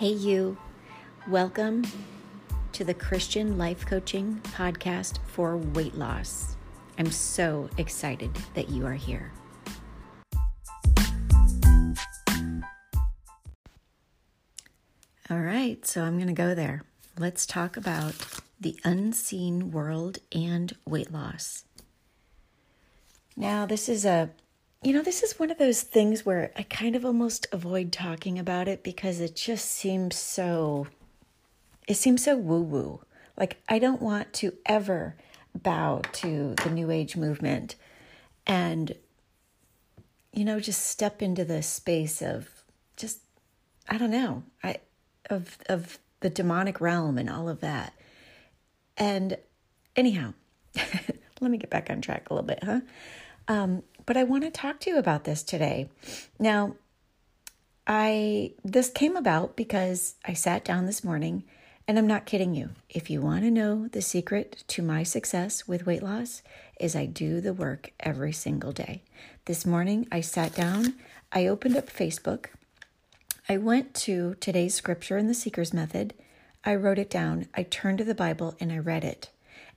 Hey you, welcome to the Christian Life Coaching Podcast for Weight Loss. I'm so excited that you are here. All right, so I'm going to go there. Let's talk about the unseen world and weight loss. Now, this is one of those things where I kind of almost avoid talking about it because it just seems so woo-woo. Like, I don't want to ever bow to the New Age movement and, just step into the space of of the demonic realm and all of that. And anyhow, let me get back on track a little bit, huh? But I want to talk to you about this today. Now, this came about because I sat down this morning, and I'm not kidding you. If you want to know the secret to my success with weight loss, is I do the work every single day. This morning, I sat down, I opened up Facebook, I went to today's scripture in the Seeker's Method, I wrote it down, I turned to the Bible, and I read it.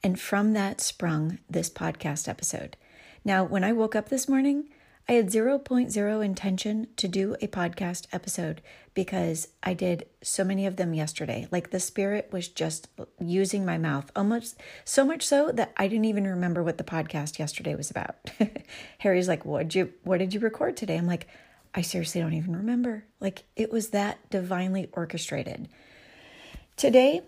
And from that sprung this podcast episode. Now, when I woke up this morning, I had 0.0 intention to do a podcast episode because I did so many of them yesterday. Like, the Spirit was just using my mouth, almost so much so that I didn't even remember what the podcast yesterday was about. Harry's like, "What did you record today?" I'm like, "I seriously don't even remember." Like, it was that divinely orchestrated. Today,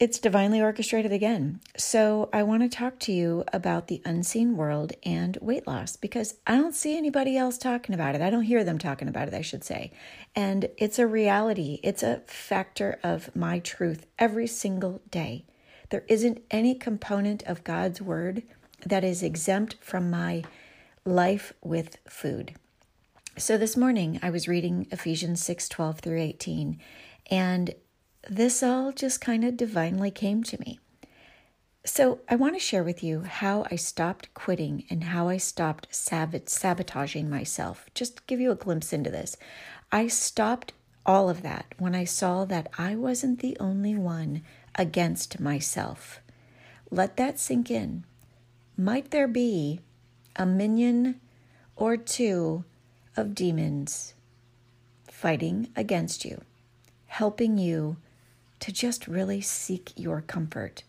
it's divinely orchestrated again. So I want to talk to you about the unseen world and weight loss because I don't see anybody else talking about it. I don't hear them talking about it, I should say. And it's a reality. It's a factor of my truth every single day. There isn't any component of God's word that is exempt from my life with food. So this morning I was reading Ephesians 6:12 through 18, and this all just kind of divinely came to me. So I want to share with you how I stopped quitting and how I stopped sabotaging myself. Just to give you a glimpse into this. I stopped all of that when I saw that I wasn't the only one against myself. Let that sink in. Might there be a minion or two of demons fighting against you, helping you to just really seek your comfort?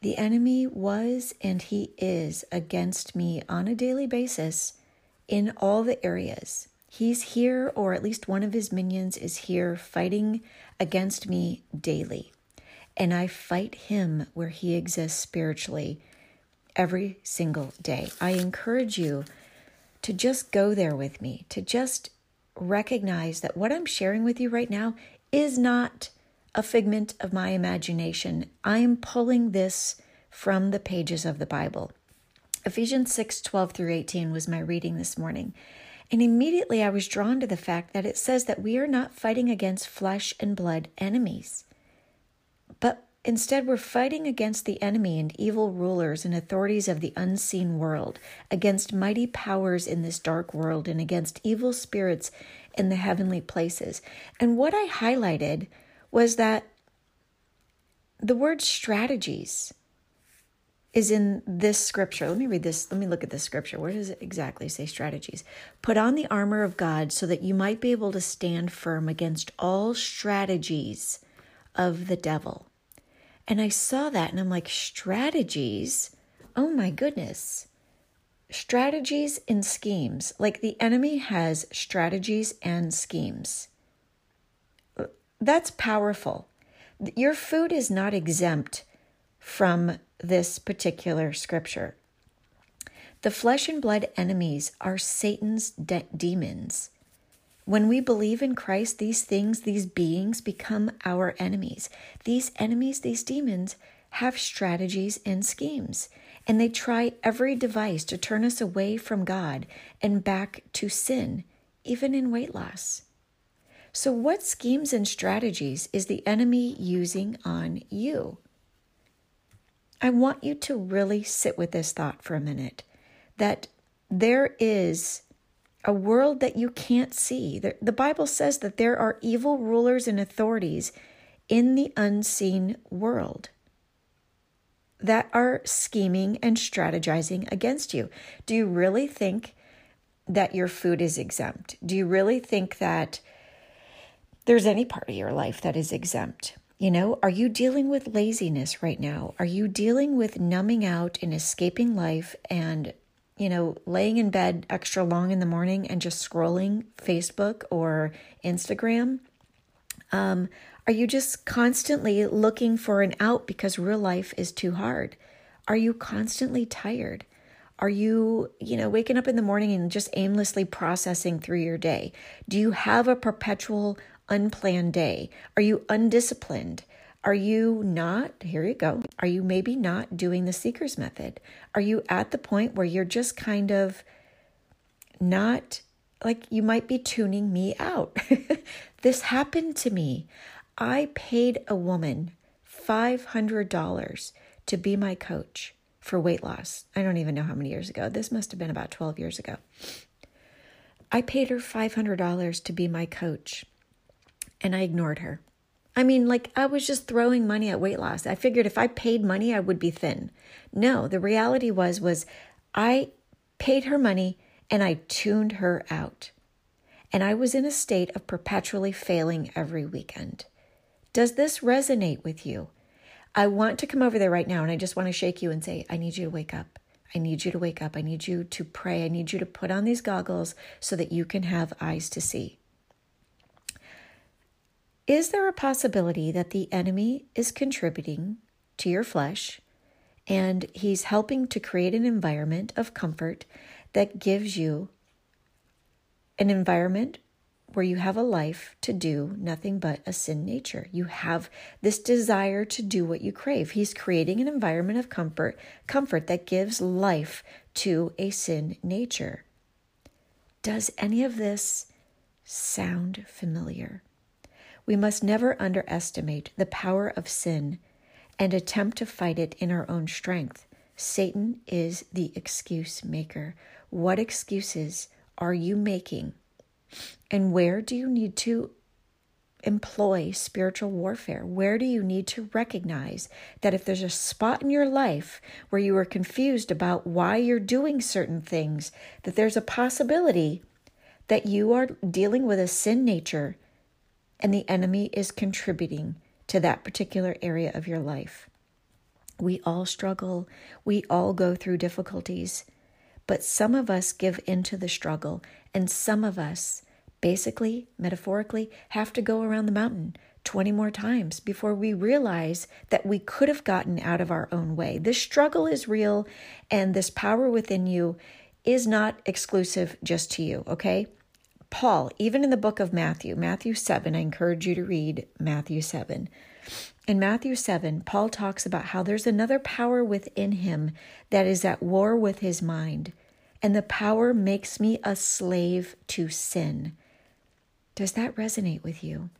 The enemy was and he is against me on a daily basis in all the areas. He's here, or at least one of his minions is here fighting against me daily. And I fight him where he exists spiritually every single day. I encourage you to just go there with me, to just recognize that what I'm sharing with you right now is not a figment of my imagination. I'm pulling this from the pages of the Bible. Ephesians 6:12 through 18 was my reading this morning. And immediately I was drawn to the fact that it says that we are not fighting against flesh and blood enemies, but instead we're fighting against the enemy and evil rulers and authorities of the unseen world, against mighty powers in this dark world, and against evil spirits in the heavenly places. And what I highlighted was that the word strategies is in this scripture. Let me read this. Let me look at this scripture. Where does it exactly say strategies? Put on the armor of God so that you might be able to stand firm against all strategies of the devil. And I saw that and I'm like, strategies? Oh my goodness. Strategies and schemes. Like, the enemy has strategies and schemes. That's powerful. Your food is not exempt from this particular scripture. The flesh and blood enemies are Satan's demons. When we believe in Christ, these things, these beings become our enemies. These enemies, these demons, have strategies and schemes, and they try every device to turn us away from God and back to sin, even in weight loss. So what schemes and strategies is the enemy using on you? I want you to really sit with this thought for a minute, that there is a world that you can't see. The Bible says that there are evil rulers and authorities in the unseen world that are scheming and strategizing against you. Do you really think that your food is exempt? Do you really think that there's any part of your life that is exempt? You know, are you dealing with laziness right now? Are you dealing with numbing out and escaping life and, you know, laying in bed extra long in the morning and just scrolling Facebook or Instagram? Are you just constantly looking for an out because real life is too hard? Are you constantly tired? Are you, waking up in the morning and just aimlessly processing through your day? Do you have a perpetual unplanned day? Are you undisciplined? Are you not, here you go, are you maybe not doing the Seeker's Method? Are you at the point where you're just kind of not, like you might be tuning me out? This happened to me. I paid a woman $500 to be my coach for weight loss. I don't even know how many years ago. This must have been about 12 years ago. I paid her $500 to be my coach. And I ignored her. I mean, I was just throwing money at weight loss. I figured if I paid money, I would be thin. No, the reality was I paid her money and I tuned her out. And I was in a state of perpetually failing every weekend. Does this resonate with you? I want to come over there right now and I just want to shake you and say, I need you to wake up. I need you to wake up. I need you to pray. I need you to put on these goggles so that you can have eyes to see. Is there a possibility that the enemy is contributing to your flesh and he's helping to create an environment of comfort that gives you an environment where you have a life to do nothing but a sin nature? You have this desire to do what you crave. He's creating an environment of comfort that gives life to a sin nature. Does any of this sound familiar? We must never underestimate the power of sin and attempt to fight it in our own strength. Satan is the excuse maker. What excuses are you making? And where do you need to employ spiritual warfare? Where do you need to recognize that if there's a spot in your life where you are confused about why you're doing certain things, that there's a possibility that you are dealing with a sin nature and the enemy is contributing to that particular area of your life? We all struggle. We all go through difficulties. But some of us give into the struggle. And some of us, basically, metaphorically, have to go around the mountain 20 more times before we realize that we could have gotten out of our own way. This struggle is real. And this power within you is not exclusive just to you, okay? Paul, even in the book of Matthew, Matthew 7, I encourage you to read Matthew 7. In Matthew 7, Paul talks about how there's another power within him that is at war with his mind, and the power makes me a slave to sin. Does that resonate with you?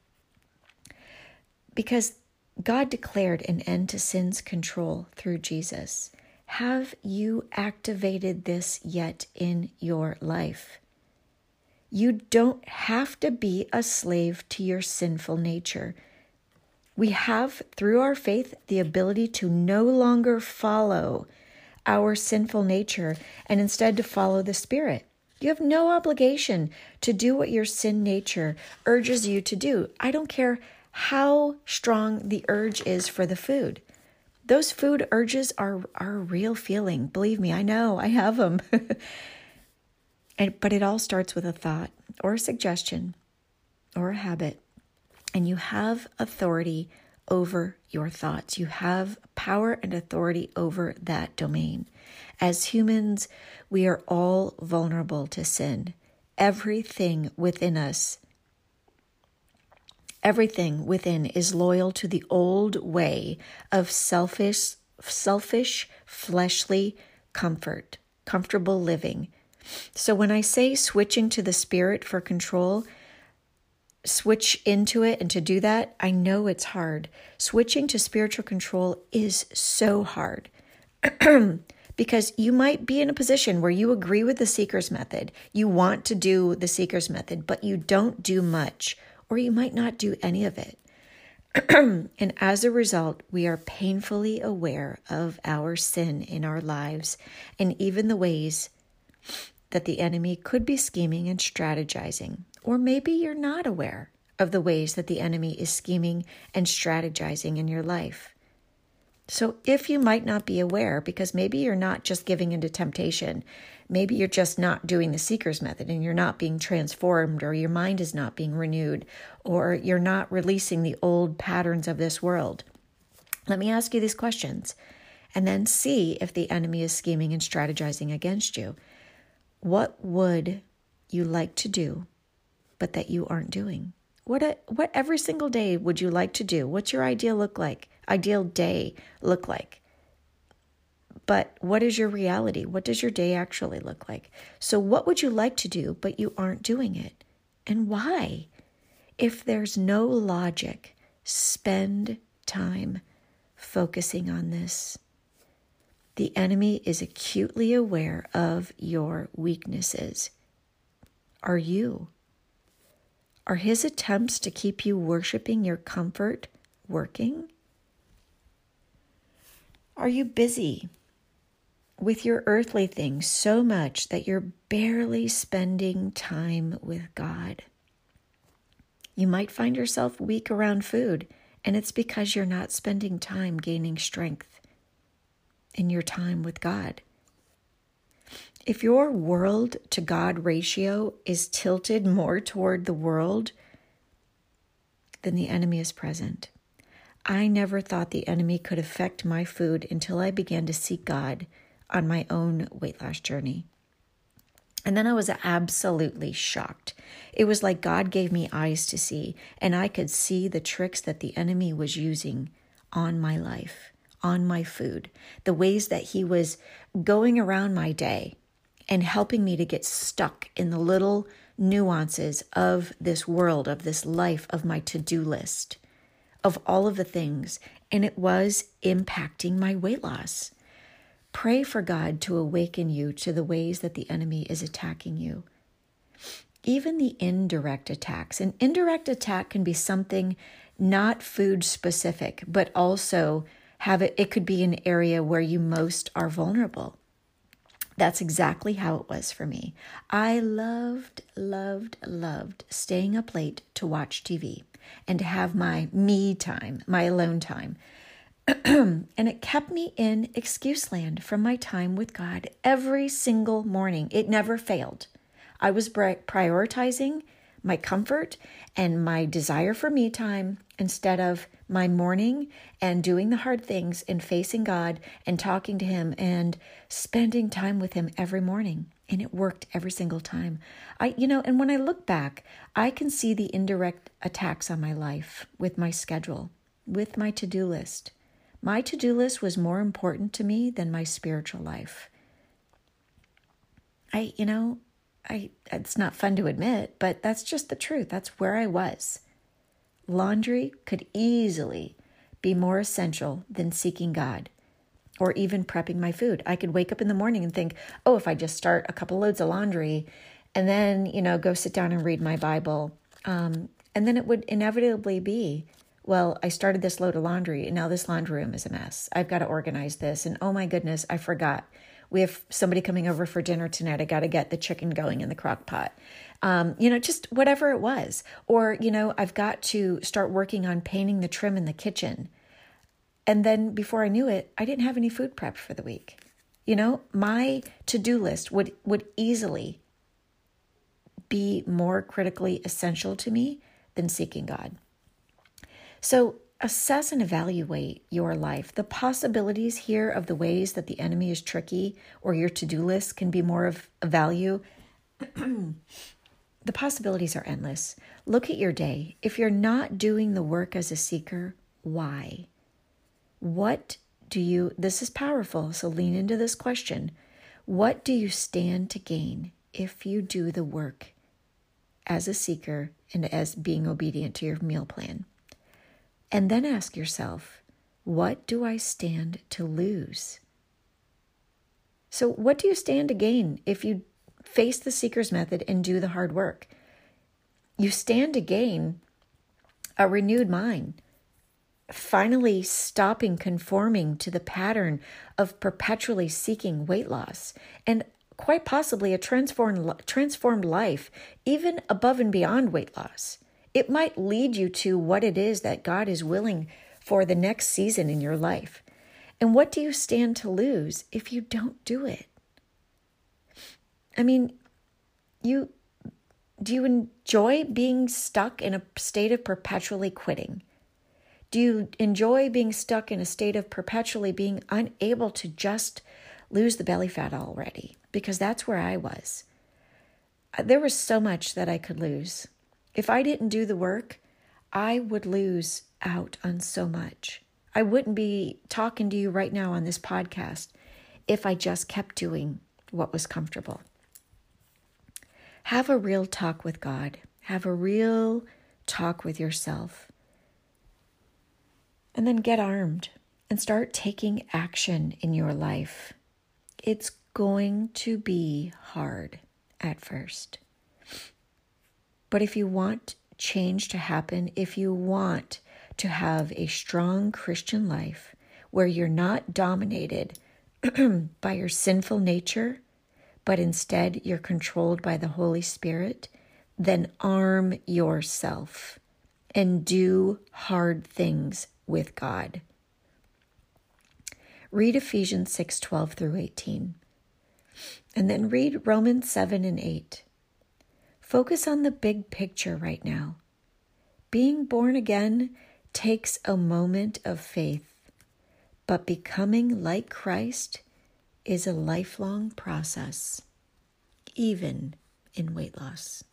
Because God declared an end to sin's control through Jesus. Have you activated this yet in your life? You don't have to be a slave to your sinful nature. We have, through our faith, the ability to no longer follow our sinful nature and instead to follow the Spirit. You have no obligation to do what your sin nature urges you to do. I don't care how strong the urge is for the food. Those food urges are a real feeling. Believe me, I know, I have them. But it all starts with a thought or a suggestion or a habit. And you have authority over your thoughts. You have power and authority over that domain. As humans, we are all vulnerable to sin. Everything within us, is loyal to the old way of selfish, fleshly comfort, comfortable living. So when I say switching to the Spirit for control, switch into it, and to do that, I know it's hard. Switching to spiritual control is so hard because you might be in a position where you agree with the Seeker's Method. You want to do the Seeker's Method, but you don't do much, or you might not do any of it. And as a result, we are painfully aware of our sin in our lives and even the ways that the enemy could be scheming and strategizing. Or maybe you're not aware of the ways that the enemy is scheming and strategizing in your life. So if you might not be aware, because maybe you're not just giving into temptation, maybe you're just not doing the Seeker's Method and you're not being transformed, or your mind is not being renewed, or you're not releasing the old patterns of this world. Let me ask you these questions and then see if the enemy is scheming and strategizing against you. What would you like to do, but that you aren't doing? What every single day would you like to do? What's your ideal day look like? But what is your reality? What does your day actually look like? So what would you like to do, but you aren't doing it? And why? If there's no logic, spend time focusing on this. The enemy is acutely aware of your weaknesses. Are you? Are his attempts to keep you worshiping your comfort working? Are you busy with your earthly things so much that you're barely spending time with God? You might find yourself weak around food, and it's because you're not spending time gaining strength in your time with God. If your world to God ratio is tilted more toward the world, then the enemy is present. I never thought the enemy could affect my food until I began to seek God on my own weight loss journey. And then I was absolutely shocked. It was like God gave me eyes to see, and I could see the tricks that the enemy was using on my life, on my food, the ways that he was going around my day and helping me to get stuck in the little nuances of this world, of this life, of my to-do list, of all of the things, and it was impacting my weight loss. Pray for God to awaken you to the ways that the enemy is attacking you. Even the indirect attacks. An indirect attack can be something not food specific, but also it could be an area where you most are vulnerable. That's exactly how it was for me. I loved staying up late to watch TV and to have my me time, my alone time. And it kept me in excuse land from my time with God every single morning. It never failed. I was prioritizing my comfort and my desire for me time instead of my morning and doing the hard things and facing God and talking to him and spending time with him every morning. And it worked every single time. And when I look back, I can see the indirect attacks on my life with my schedule, with my to-do list. My to-do list was more important to me than my spiritual life. It's not fun to admit, but that's just the truth. That's where I was. Laundry could easily be more essential than seeking God or even prepping my food. I could wake up in the morning and think, oh, if I just start a couple loads of laundry and then, go sit down and read my Bible. And then it would inevitably be, well, I started this load of laundry and now this laundry room is a mess. I've got to organize this. And oh my goodness, I forgot. We have somebody coming over for dinner tonight. I got to get the chicken going in the crock pot. Just whatever it was. Or, I've got to start working on painting the trim in the kitchen. And then before I knew it, I didn't have any food prepped for the week. My to-do list would easily be more critically essential to me than seeking God. So assess and evaluate your life. The possibilities here of the ways that the enemy is tricky or your to-do list can be more of a value. The possibilities are endless. Look at your day. If you're not doing the work as a seeker, why? This is powerful, so lean into this question. What do you stand to gain if you do the work as a seeker and as being obedient to your meal plan? And then ask yourself, what do I stand to lose? So what do you stand to gain if you face the seeker's method and do the hard work? You stand to gain a renewed mind, finally stopping conforming to the pattern of perpetually seeking weight loss, and quite possibly a transformed life, even above and beyond weight loss. It might lead you to what it is that God is willing for the next season in your life. And what do you stand to lose if you don't do it? I mean, do you enjoy being stuck in a state of perpetually quitting? Do you enjoy being stuck in a state of perpetually being unable to just lose the belly fat already? Because that's where I was. There was so much that I could lose. If I didn't do the work, I would lose out on so much. I wouldn't be talking to you right now on this podcast if I just kept doing what was comfortable. Have a real talk with God. Have a real talk with yourself. And then get armed and start taking action in your life. It's going to be hard at first. But if you want change to happen, if you want to have a strong Christian life where you're not dominated by your sinful nature, but instead you're controlled by the Holy Spirit, then arm yourself and do hard things with God. Read Ephesians 6:12 through 18, and then read Romans 7 and 8. Focus on the big picture right now. Being born again takes a moment of faith, but becoming like Christ is a lifelong process, even in weight loss.